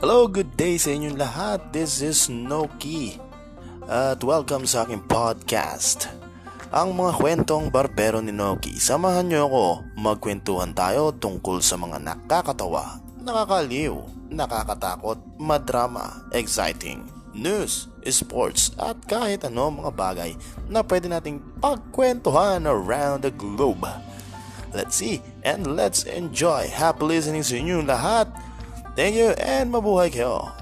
Hello, good day sa inyong lahat. This is Noki at welcome sa aking podcast, Ang Mga Kwentong Barbero ni Noki. Samahan niyo ako, magkwentuhan tayo tungkol sa mga nakakatawa, nakakaliw, nakakatakot, madrama, exciting, news, sports at kahit ano mga bagay na pwede nating pagkwentuhan around the globe. Let's see and let's enjoy. Happy listening sa inyong lahat. Thank you and mabuhay kayo!